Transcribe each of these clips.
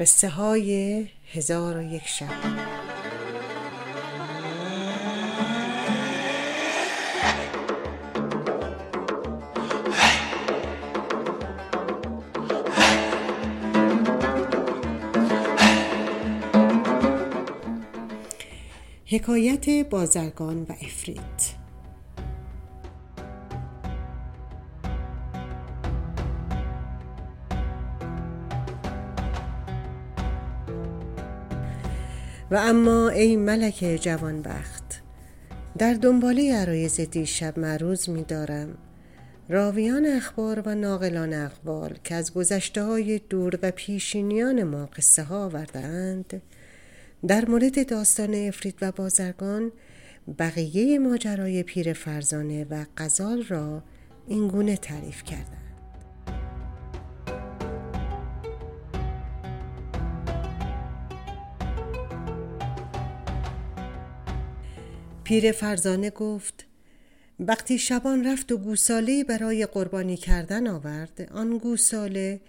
قصه های 1001 شب. حکایت بازرگان و عفریت. و اما ای ملک جوانبخت، در دنباله عرایض دیشب معروض می دارم. راویان اخبار و ناقلان اقوال که از گذشته های دور و پیشینیان ما قصه ها آورده‌اند، در مورد داستان عفریت و بازرگان بقیه ماجرای پیر فرزانه و غزال را این گونه تعریف کردند. پیر فرزانه گفت: وقتی شبان رفت و گوساله‌ای برای قربانی کردن آورد، آن گوساله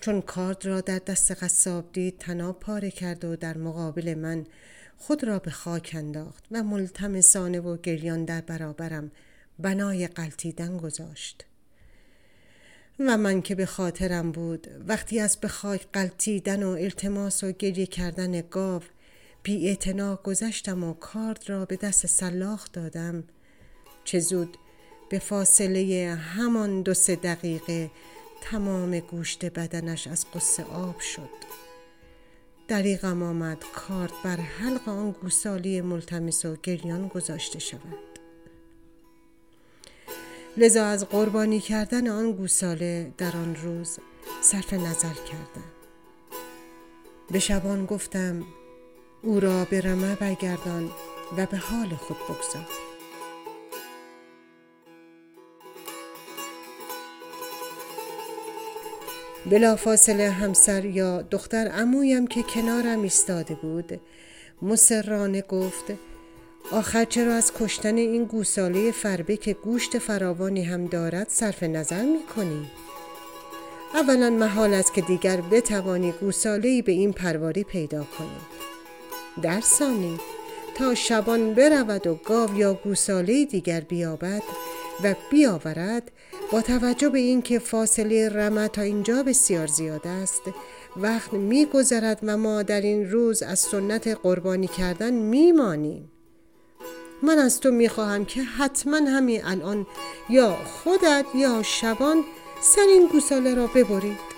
چون کارد را در دست قصاب دید، طناب پاره کرد و در مقابل من خود را به خاک انداخت و ملتمسانه و گریان در برابرم بنای غلطیدن گذاشت. و من که به خاطرم بود، وقتی از به خاک غلطیدن و التماس و گریه کردن گاو بی اعتنا گذشتم و کارد را به دست سلاخ دادم، چه زود به فاصله همان 2-3 دقیقه تمام گوشت بدنش از قصه آب شد. دریغم آمد کارد بر حلق آن گوساله ملتمس و گریان گذاشته شود. لذا از قربانی کردن آن گوساله در آن روز صرف نظر کردم. به شبان گفتم او را به رمه برگردان و به حال خود بگذار. بلافاصله همسر یا دختر عمویم که کنارم ایستاده بود مصرانه گفت: آخر چرا از کشتن این گوساله فربه که گوشت فراوانی هم دارد صرف نظر می‌کنی؟ اولا محال است که دیگر بتوانی گوساله‌ای به این پرواری پیدا کنی. در ثانی تا شبان برود و گاو یا گوساله دیگر بیابد و بیاورد، با توجه به اینکه فاصله رمه تا اینجا بسیار زیاد است، وقت می‌گذرد و ما در این روز از سنت قربانی کردن می‌مانیم. من از تو می‌خواهم که حتما همین الان یا خودت یا شبان سر این گوساله را ببرید.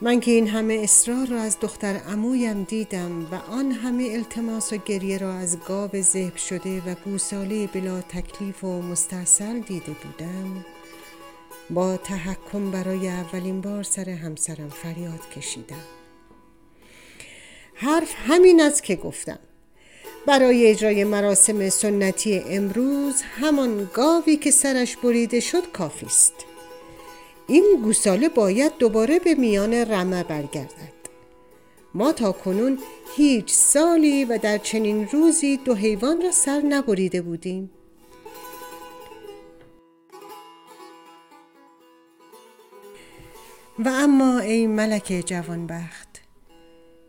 من که این همه اصرار را از دختر عمویم دیدم و آن همه التماس و گریه را از گاو ذبح شده و گوساله بلا تکلیف و مستعسل دیده بودم، با تحکم برای اولین بار سر همسرم فریاد کشیدم: حرف همین است که گفتم. برای اجرای مراسم سنتی امروز همان گاوی که سرش بریده شد کافی است. این گوساله باید دوباره به میان رمه برگردد. ما تا کنون هیچ سالی و در چنین روزی 2 حیوان را سر نبریده بودیم. و اما ای ملک جوانبخت،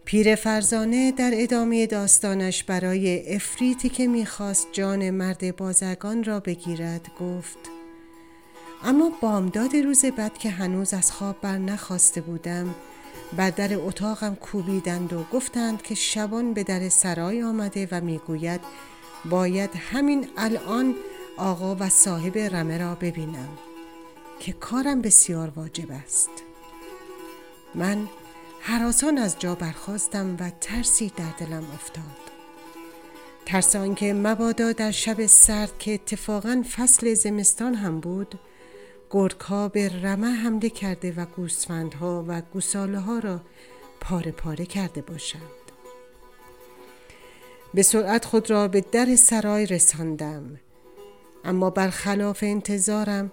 پیر فرزانه در ادامه داستانش برای عفریتی که میخواست جان مرد بازرگان را بگیرد گفت: اما بامداد روز بعد که هنوز از خواب بر نخواسته بودم، بر در اتاقم کوبیدند و گفتند که شبان به در سرای آمده و میگوید باید همین الان آقا و صاحب رمه را ببینم که کارم بسیار واجب است. من هراسان از جا برخاستم و ترسی در دلم افتاد. ترس آنکه مبادا در شب سرد که اتفاقاً فصل زمستان هم بود، گرگ‌ها به رمه حمله کرده و گوسفندها و گوساله‌ها را پاره پاره کرده باشند. به سرعت خود را به در سرای رساندم، اما برخلاف انتظارم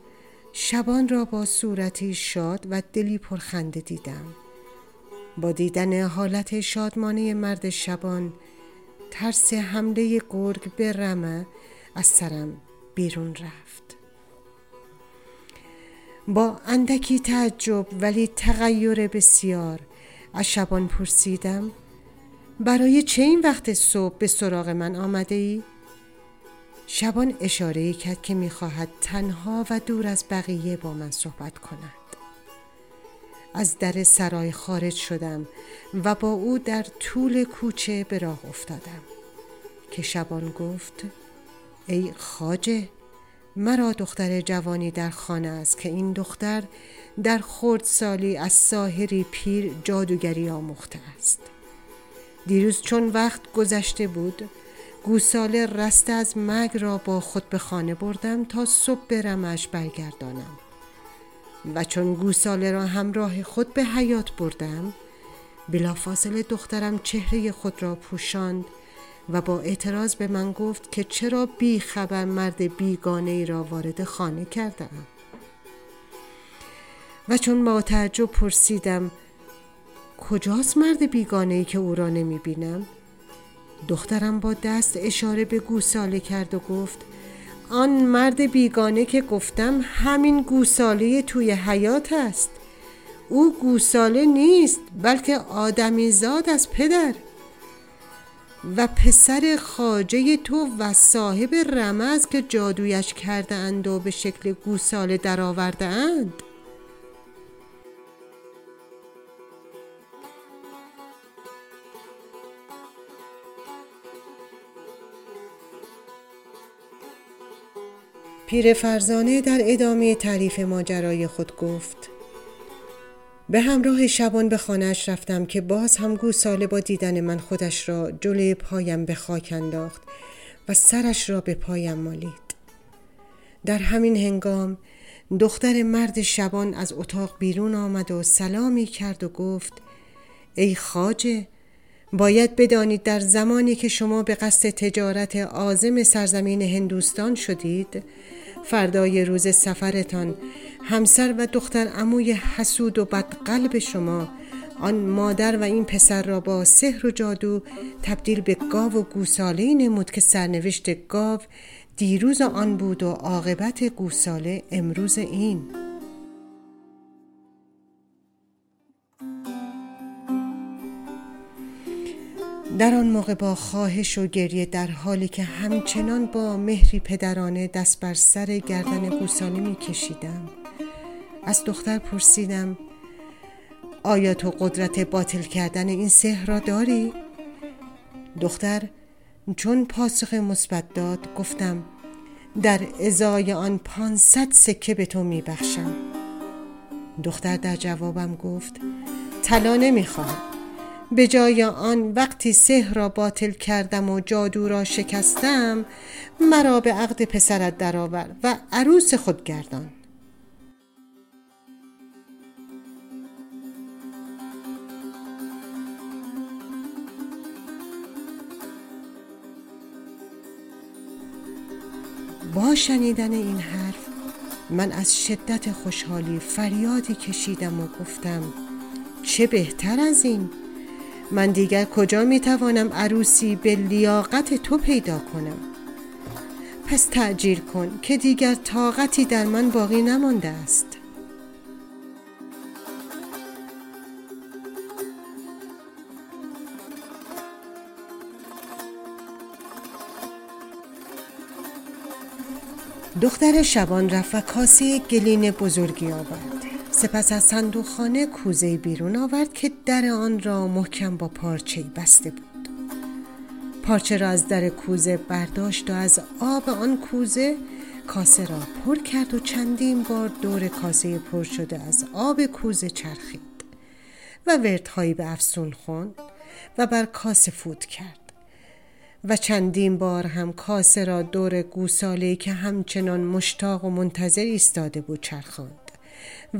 شبان را با صورتی شاد و دلی پرخنده دیدم. با دیدن حالت شادمانه مرد شبان، ترس حمله گرگ به رمه از سرم بیرون رفت. با اندکی تعجب ولی تغییر بسیار از شبان پرسیدم: برای چه این وقت صبح به سراغ من آمده ای؟ شبان اشاره کرد که می‌خواهد تنها و دور از بقیه با من صحبت کند. از در سرای خارج شدم و با او در طول کوچه به راه افتادم که شبان گفت: ای خواجه، مرا دختر جوانی در خانه است که این دختر در خردسالی از ساهری پیر جادوگری آموخته است. دیروز چون وقت گذشته بود، گوساله رسته از مرگ را با خود به خانه بردم تا صبح برمش برگردانم و چون گوساله را همراه خود به حیاط بردم، بلافاصله دخترم چهره خود را پوشاند و با اعتراض به من گفت که چرا بی خبر مرد بیگانه‌ای را وارد خانه کردم. و چون با تعجب پرسیدم: کجاست مرد بیگانه‌ای که او را نمی بینم؟ دخترم با دست اشاره به گوساله کرد و گفت: آن مرد بیگانه که گفتم همین گوساله توی حیاط است. او گوساله نیست، بلکه آدمی زاد از پدر و پسر خواجه تو و صاحب رمز که جادویش کرده اند و به شکل گوساله در آورده اند. پیر فرزانه در ادامه تعریف ماجرای خود گفت: به همراه شبان به خانه‌اش رفتم که باز هم گوساله با دیدن من خودش را جلوی پایم به خاک انداخت و سرش را به پایم مالید. در همین هنگام دختر مرد شبان از اتاق بیرون آمد و سلامی کرد و گفت: ای خواجه، باید بدانید در زمانی که شما به قصد تجارت عازم سرزمین هندوستان شدید، فردای روز سفرتان همسر و دختر عموی حسود و بدقلب شما آن مادر و این پسر را با سحر و جادو تبدیل به گاو و گوساله‌ای نمود که سرنوشت گاو دیروز آن بود و عاقبت گوساله امروز این. در آن موقع با خواهش و گریه، در حالی که همچنان با مهری پدرانه دست بر سر گردن گوساله می کشیدم، از دختر پرسیدم: آیا تو قدرت باطل کردن این سحر را داری؟ دختر چون پاسخ مثبت داد، گفتم: در ازای آن 500 سکه به تو می بخشم. دختر در جوابم گفت: طلا نمی خواهم. به جای آن وقتی سحر را باطل کردم و جادو را شکستم، مرا به عقد پسرت درآور و عروس خود گردان. با شنیدن این حرف من از شدت خوشحالی فریادی کشیدم و گفتم: چه بهتر از این؟ من دیگر کجا میتوانم عروسی به لیاقت تو پیدا کنم؟ پس تأجیر کن که دیگر طاقتی در من باقی نمانده است. دختر شبان رفت و کاسه گلین بزرگی آورد. سپس از صندوقخانه کوزه بیرون آورد که در آن را محکم با پارچه بسته بود. پارچه را از در کوزه برداشت و از آب آن کوزه کاسه را پر کرد و چندین بار دور کاسه پر شده از آب کوزه چرخید و وردهایی به افسون خواند و بر کاسه فوت کرد و چندین بار هم کاسه را دور گوساله‌ای که همچنان مشتاق و منتظر ایستاده بود چرخاند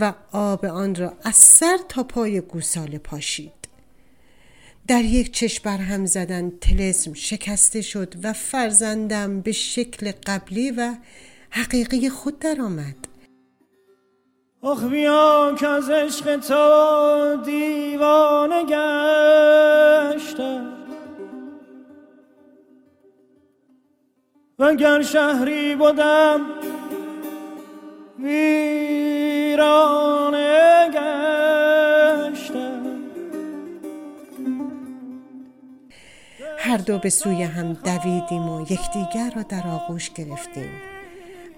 و آب آن را از سر تا پای گوساله پاشید. در یک چشم بر هم زدن طلسم شکسته شد و فرزندم به شکل قبلی و حقیقی خود در آمد. آخ بیا که از عشق تو دیوانه گشتم، وگر شهری بودم می ویرانه گشتم. هر دو به سوی هم دویدیم و یکدیگر را در آغوش گرفتیم.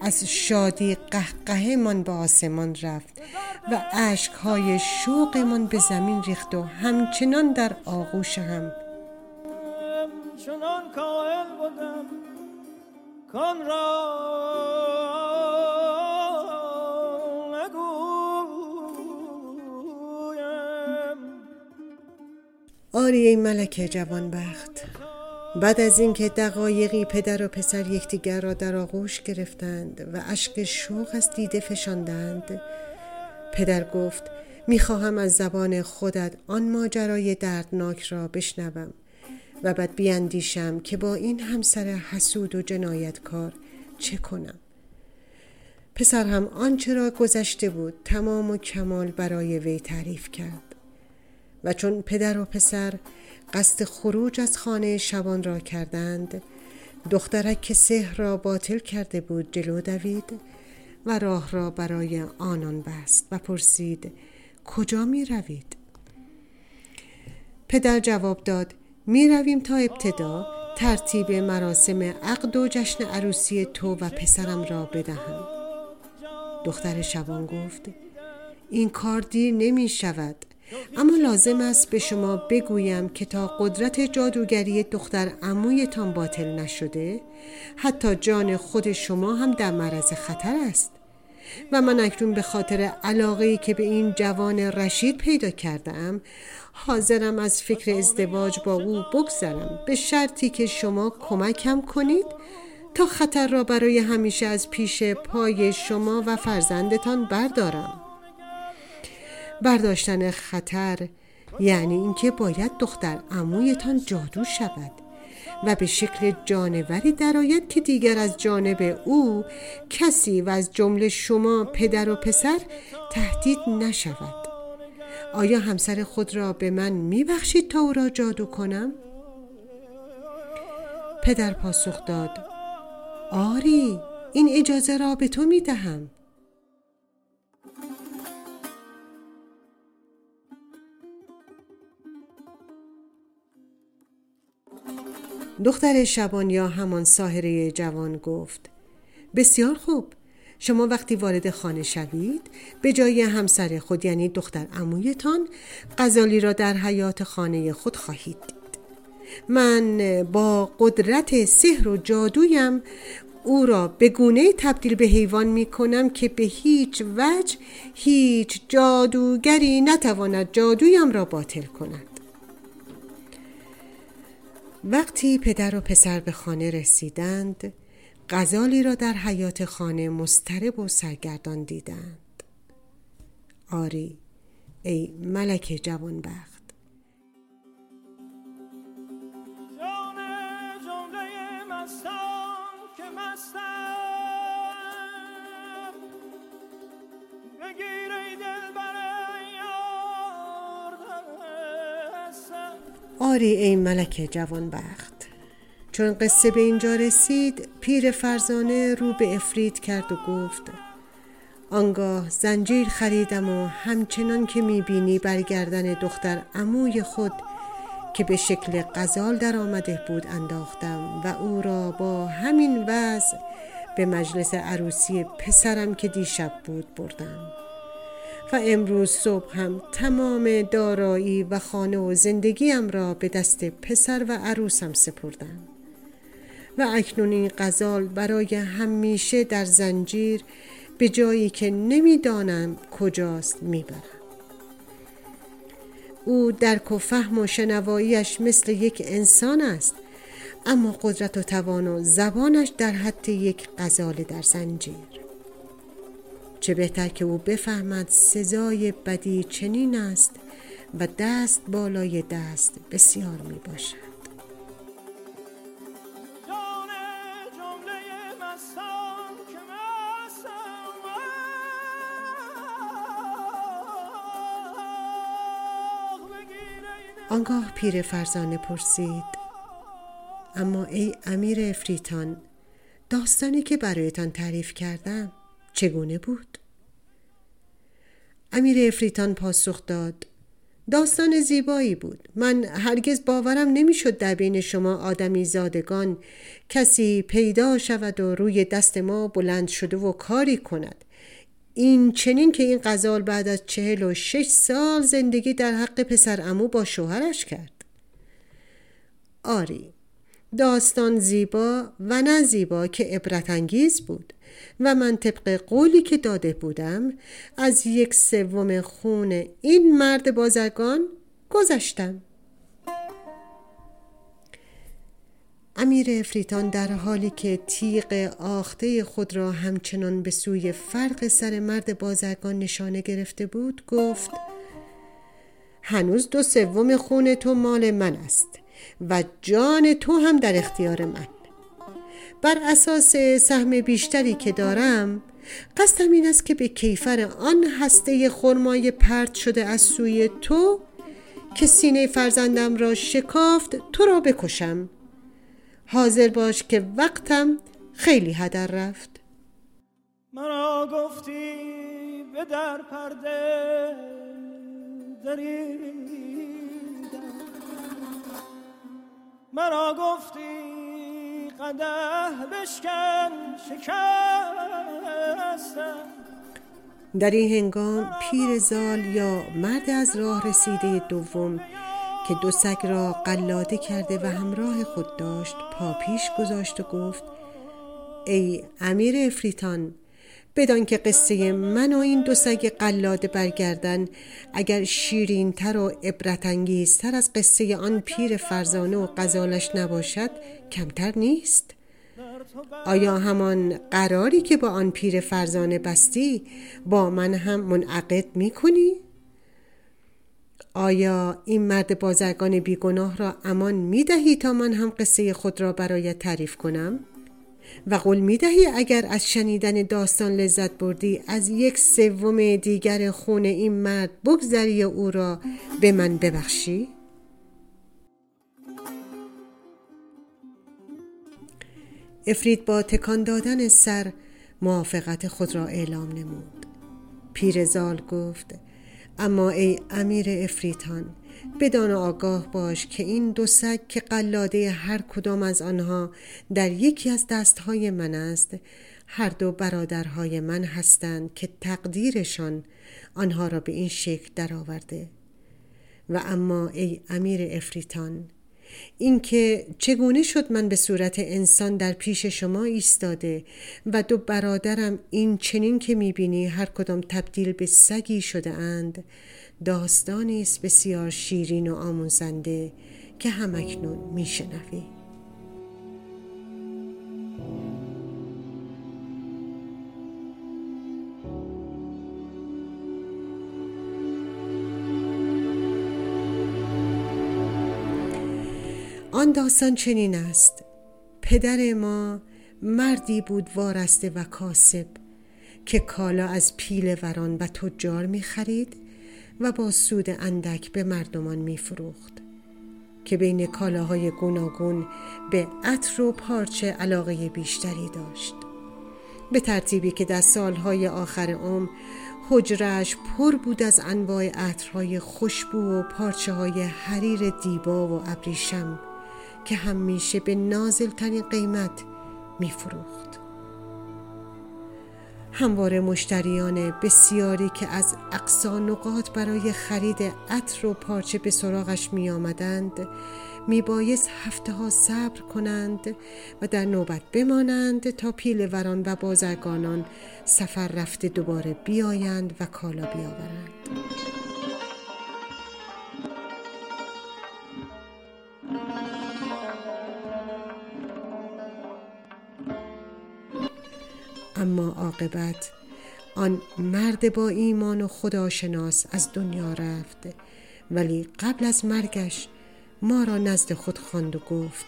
از شادی قهقه من به آسمان رفت و اشک‌های شوق من به زمین ریخت و همچنان در آغوش هم. چنان کائل بودم کن را نگویم. آری ای ملکه جوانبخت، بعد از اینکه دقایقی پدر و پسر یکدیگر را در آغوش گرفتند و اشک شوق از دیده فشاندند، پدر گفت میخواهم از زبان خودت آن ماجرای دردناک را بشنوم و بعد بیاندیشم که با این همسر حسود و جنایتکار چه کنم. پسر هم آنچه را گذشته بود تمام و کمال برای وی تعریف کرد و چون پدر و پسر قصد خروج از خانه شبان را کردند، دخترک که سحر را باطل کرده بود جلو دوید و راه را برای آنان بست و پرسید کجا می روید؟ پدر جواب داد می رویم تا ابتدا ترتیب مراسم عقد و جشن عروسی تو و پسرم را بدهم. دختر شبان گفت این کار دیر نمی شود، اما لازم است به شما بگویم که تا قدرت جادوگری دختر عمویتان باطل نشده، حتی جان خود شما هم در معرض خطر است و من اکنون به خاطر علاقه‌ای که به این جوان رشید پیدا کردم حاضرم از فکر ازدواج با او بگذرم، به شرطی که شما کمکم کنید تا خطر را برای همیشه از پیش پای شما و فرزندتان بردارم. برداشتن خطر یعنی اینکه باید دختر عمویتان جادو شود و به شکل جانوری درآید که دیگر از جانب او کسی و از جمله شما پدر و پسر تهدید نشود. آیا همسر خود را به من میبخشید تا او را جادو کنم؟ پدر پاسخ داد آری، این اجازه را به تو میدهم. دختر شبان یا همان ساهره جوان گفت بسیار خوب، شما وقتی وارد خانه شوید به جای همسر خود یعنی دختر عمویتان غزالی را در حیاط خانه خود خواهید دید. من با قدرت سحر و جادویم او را به گونه تبدیل به حیوان می کنم که به هیچ وجه هیچ جادوگری نتواند جادویم را باطل کند. وقتی پدر و پسر به خانه رسیدند، غزالی را در حیاط خانه مضطرب و سرگردان دیدند. آری ای ملک جوانبخت، جان جمله مستان که مستم بگیر ای دل برای یار دستم. آری ای ملک جوانبخت. چون قصه به اینجا رسید، پیر فرزانه رو به عفریت کرد و گفت آنگاه زنجیر خریدم و همچنان که میبینی برگردن دختر عموی خود که به شکل غزال در آمده بود انداختم و او را با همین وضع به مجلس عروسی پسرم که دیشب بود بردم و امروز صبح هم تمام دارایی و خانه و زندگیم را به دست پسر و عروسم سپردم و اکنون این غزال برای همیشه در زنجیر به جایی که نمیدانم کجاست میبرم. او درک و فهم و شنواییش مثل یک انسان است، اما قدرت و توان و زبانش در حد یک غزال در زنجیر. چه بهتر که او بفهمد سزای بدی چنین است و دست بالای دست بسیار می باشد. آنگاه پیر فرزانه پرسید اما ای امیر عفریتان، داستانی که برایتان تعریف کردم چگونه بود؟ امیر عفریتان پاسخ داد: داستان زیبایی بود. من هرگز باورم نمیشد در بین شما آدمی زادگان کسی پیدا شود و روی دست ما بلند شده و کاری کند. این چنین که این غزال بعد از 46 سال زندگی در حق پسر عمو با شوهرش کرد. آری، داستان زیبا و نه زیبا که عبرت انگیز بود و من طبق قولی که داده بودم از 1/3 خون این مرد بازرگان گذشتم. امیر عفریتان در حالی که تیغ آخته خود را همچنان به سوی فرق سر مرد بازرگان نشانه گرفته بود گفت: هنوز 2/3 خون تو مال من است و جان تو هم در اختیار من. بر اساس سهم بیشتری که دارم قصدم این است که به کیفر آن هسته خرمای پرت شده از سوی تو که سینه فرزندم را شکافت تو را بکشم. حاضر باش که وقتم خیلی هدر رفت. مرا گفتی به در پرده دریدم، مرا گفتی قدح بشکن شکستم. در این هنگام پیرزال یا مرد از راه رسیده دوم که دو سگ را قلاده کرده و همراه خود داشت پا پیش گذاشت و گفت: ای امیر عفریتان، بدان که قصه من و این 2 سگ قلاده برگردن اگر شیرین تر و عبرت انگیز تر از قصه آن پیر فرزانه و غزالش نباشد کمتر نیست. آیا همان قراری که با آن پیر فرزانه بستی با من هم منعقد می کنی؟ آیا این مرد بازرگان بیگناه را امان می دهی تا من هم قصه خود را برایت تعریف کنم؟ و قول می دهی اگر از شنیدن داستان لذت بردی از 1/3 دیگر خون این مرد بگذری و او را به من ببخشی؟ عفریت با تکان دادن سر موافقت خود را اعلام نمود. پیرزال گفت: اما ای امیر عفریتان، بدان آگاه باش که این 2 سگ که قلاده هر کدام از آنها در یکی از دستهای من است، هر دو برادرهای من هستند که تقدیرشان آنها را به این شکل درآورده. و اما ای امیر عفریتان، اینکه چگونه شد من به صورت انسان در پیش شما ایستاده و 2 برادرم این چنین که میبینی هر کدام تبدیل به سگی شده اند، داستانی است بسیار شیرین و آموزنده که همکنون میشنوی. آن داستان چنین است: پدر ما مردی بود وارسته و کاسب که کالا از پیل وران و تجار می خرید و با سود اندک به مردمان می فروخت که بین کالاهای گوناگون به عطر و پارچه علاقه بیشتری داشت. به ترتیبی که در سالهای آخر عمر حجره‌اش پر بود از انواع عطرهای خوشبو و پارچه‌های حریر دیبا و ابریشم که همیشه به نازل‌ترین قیمت می‌فروخت. همواره مشتریان بسیاری که از اقصا نقاط برای خرید عطر و پارچه به سراغش می‌آمدند، می‌بایست هفته‌ها صبر کنند و در نوبت بمانند تا پیل وران و بازرگانان سفر رفته دوباره بیایند و کالا بیاورند. اما عاقبت آن مرد با ایمان و خداشناس از دنیا رفت، ولی قبل از مرگش ما را نزد خود خواند و گفت: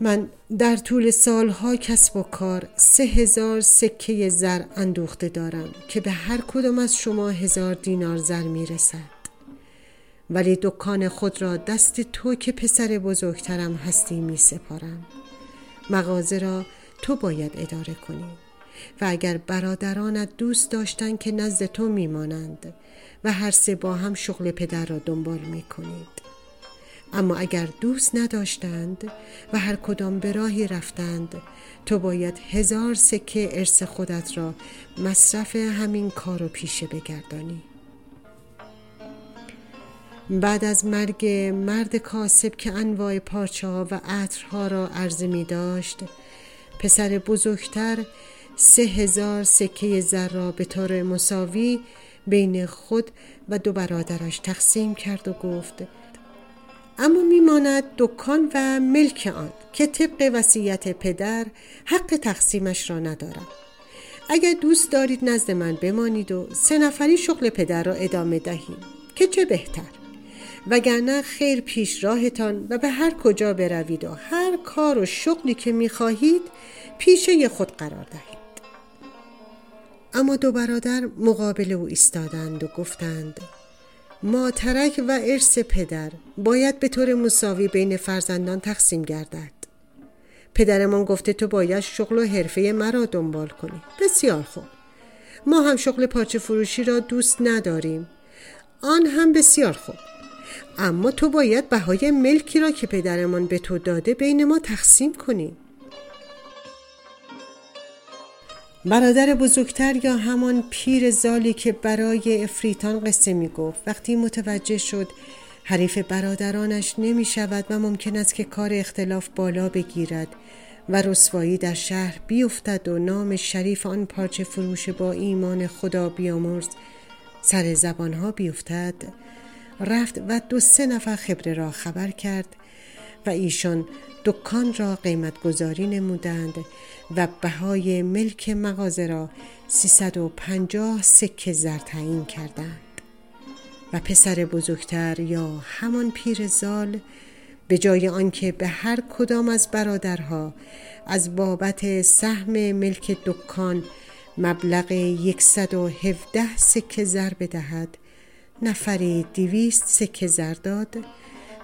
من در طول سالها کسب و کار 3000 سکه زر اندوخته دارم که به هر کدام از شما 1000 دینار زر میرسد، ولی دکان خود را دست تو که پسر بزرگترم هستی می سپارم. مغازه را تو باید اداره کنی و اگر برادرانت دوست داشتن که نزد تو میمانند و هر سه با هم شغل پدر را دنبال میکنید. اما اگر دوست نداشتند و هر کدام به راهی رفتند، تو باید 1000 سکه ارث خودت را مصرف همین کار و پیشه بگردانی. بعد از مرگ مرد کاسب که انواع پارچه‌ها و عطرها را عرضه می داشت، پسر بزرگتر 3000 سکه زر را به طور مساوی بین خود و 2 برادرش تقسیم کرد و گفت: اما میماند دکان و ملک آن که طبق وصیت پدر حق تقسیمش را ندارم. اگر دوست دارید نزد من بمانید و 3 نفری شغل پدر را ادامه دهیم که چه بهتر، وگرنه خیر پیش راهتان و به هر کجا بروید و هر کار و شغلی که میخواهید پیشه خود قرار دهید. اما 2 برادر مقابل او ایستادند و گفتند: ما ترک و ارث پدر باید به طور مساوی بین فرزندان تقسیم گردد. پدرمان گفته تو باید شغل و حرفه مرا دنبال کنی. بسیار خوب، ما هم شغل پارچه فروشی را دوست نداریم. آن هم بسیار خوب، اما تو باید بهای ملکی را که پدرمان به تو داده بین ما تقسیم کنی. برادر بزرگتر یا همان پیرزالی که برای عفریتان قصه می گفت، وقتی متوجه شد حریف برادرانش نمی شود و ممکن است که کار اختلاف بالا بگیرد و رسوایی در شهر بیفتد و نام شریف آن پارچه فروش با ایمان خدا بیامرز سر زبانها بیفتد، رفت و 2-3 نفر خبره را خبر کرد و ایشان دکان را قیمت گذاری نمودند و بهای ملک مغازه را 350 سکه زر تعیین کردند و پسر بزرگتر یا همان پیرزال به جای آنکه به هر کدام از برادرها از بابت سهم ملک دکان مبلغ 117 سکه زر بدهد، نفری 200 سکه زر داد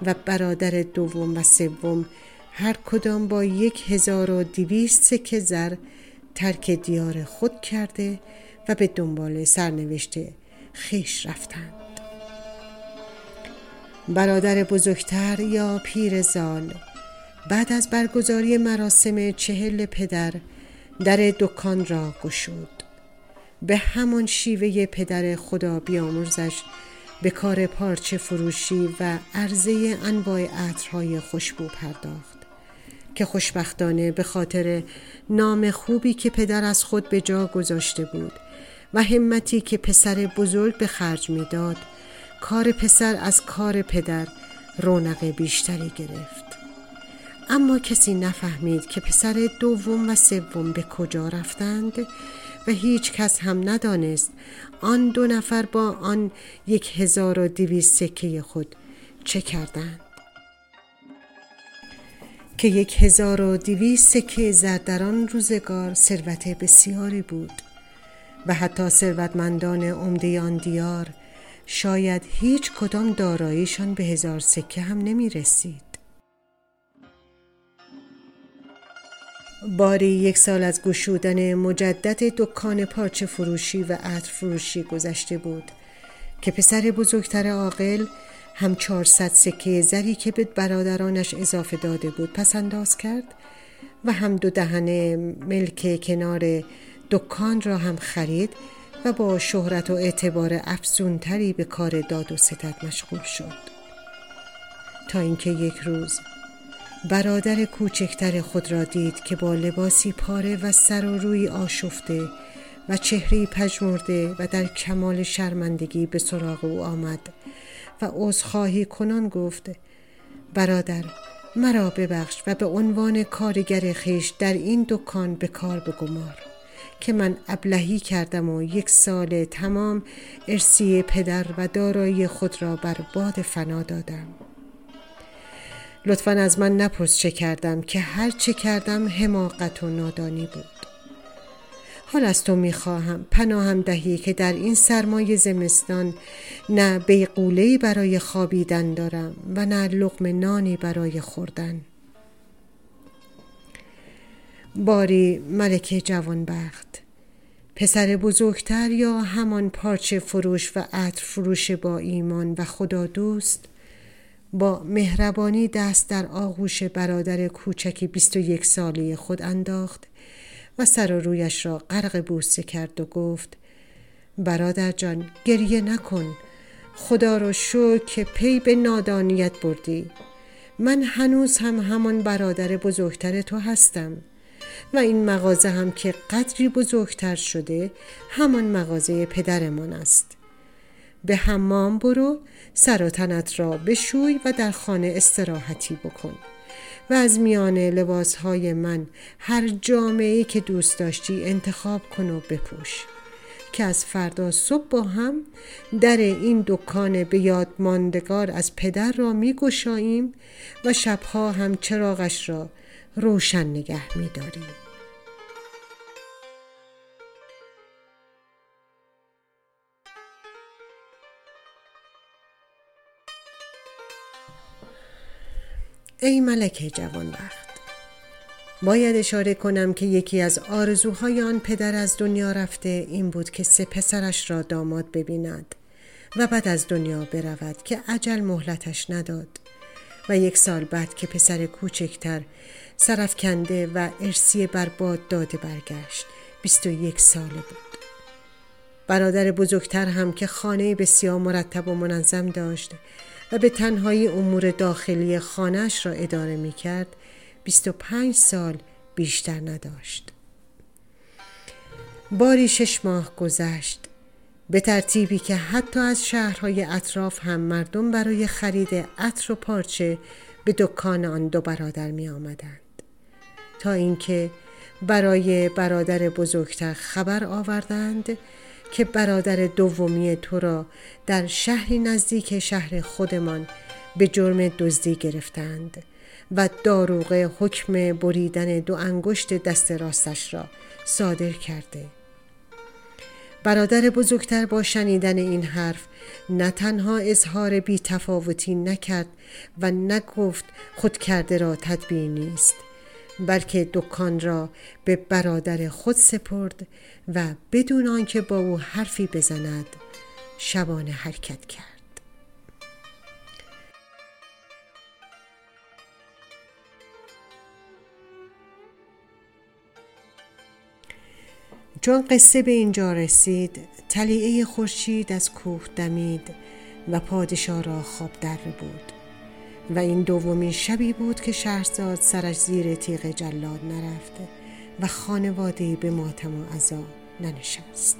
و برادر دوم و سوم هر کدام با 1200 سکه زر ترک دیار خود کرده و به دنبال سرنوشت خویش رفتند. برادر بزرگتر یا پیرزال بعد از برگزاری مراسم 40 پدر در دکان را گشود. به همان شیوه پدر خدا بیامرزش به کار پارچه فروشی و عرضه انواع عطرهای خوشبو پرداخت که خوشبختانه به خاطر نام خوبی که پدر از خود به جا گذاشته بود و همتی که پسر بزرگ به خرج می داد، کار پسر از کار پدر رونق بیشتری گرفت. اما کسی نفهمید که پسر دوم و سوم به کجا رفتند و هیچ کس هم ندانست آن 2 نفر با آن 1200 سکه خود چه کردند که 1200 سکه زر در آن روزگار ثروت بسیاری بود و حتی ثروتمندان عمده آن دیار شاید هیچ کدام داراییشان به 1000 سکه هم نمی رسید. باری 1 سال از گشودن مجدد دکان پارچه فروشی و عطر فروشی گذشته بود که پسر بزرگتر عاقل هم 400 سکه زری که به برادرانش اضافه داده بود پس انداز کرد و هم 2 دهنه ملک کنار دکان را هم خرید و با شهرت و اعتبار افزونتری به کار داد و ستد مشغول شد. تا اینکه یک روز برادر کوچکتر خود را دید که با لباسی پاره و سر و روی آشفته و چهره‌ای پژمرده و در کمال شرمندگی به سراغ او آمد و عذرخواهی کنان گفت: برادر، مرا ببخش و به عنوان کارگر خویش در این دکان به کار بگمار که من ابلهی کردم و 1 سال تمام ارثی پدر و دارایی خود را بر باد فنا دادم. لطفاً از من نپرس چه کردم که هر چه کردم حماقت و نادانی بود. حال از تو میخواهم پناهم دهی که در این سرمای زمستان نه بیغوله‌ای برای خوابیدن دارم و نه لقمه نانی برای خوردن. باری ملکه جوانبخت پسر بزرگتر یا همان پارچه فروش و عطر فروش با ایمان و خدا دوست با مهربانی دست در آغوش برادر کوچکی 21 ساله خود انداخت و سر و رویش را غرق بوسه کرد و گفت: برادر جان، گریه نکن، خدا را شکر که پی به نادانیت بردی. من هنوز هم همان برادر بزرگتر تو هستم و این مغازه هم که قدری بزرگتر شده همان مغازه پدرمان است. به حمام برو، سر و تنت را بشوی و در خانه استراحتی بکن و از میان لباسهای من هر جامه‌ای که دوست داشتی انتخاب کن و بپوش که از فردا صبح با هم در این دکان به یاد ماندگار از پدر را می‌گشاییم و شبها هم چراغش را روشن نگه می‌داریم. ای ملکه جوانبخت، باید اشاره کنم که یکی از آرزوهای آن پدر از دنیا رفته این بود که 3 پسرش را داماد ببیند و بعد از دنیا برود که اجل مهلتش نداد و 1 سال بعد که پسر کوچکتر سرفکنده و ارثی برباد داده برگشت 21 ساله بود. برادر بزرگتر هم که خانه بسیار مرتب و منظم داشت و به تنهایی امور داخلی خانه‌اش را اداره می‌کرد 25 سال بیشتر نداشت. باری 6 ماه گذشت، به ترتیبی که حتی از شهرهای اطراف هم مردم برای خرید عطر و پارچه به دکان آن 2 برادر می آمدند تا اینکه برای برادر بزرگتر خبر آوردند که برادر دومی تو را در شهری نزدیک شهر خودمان به جرم دزدی گرفتند و داروغه حکم بریدن 2 انگشت دست راستش را صادر کرده. برادر بزرگتر با شنیدن این حرف نه تنها اظهار بی تفاوتی نکرد و نگفت خود کرده را تدبیر نیست، بلکه دکان را به برادر خود سپرد و بدون آنکه با او حرفی بزند شبانه حرکت کرد. چون قصه به اینجا رسید، طلوع خورشید از کوه دمید و پادشاه را خواب در بود و این دومین شبی بود که شهرزاد سرش زیر تیغ جلاد نرفت و خانواده به ماتم و عزا ننشست.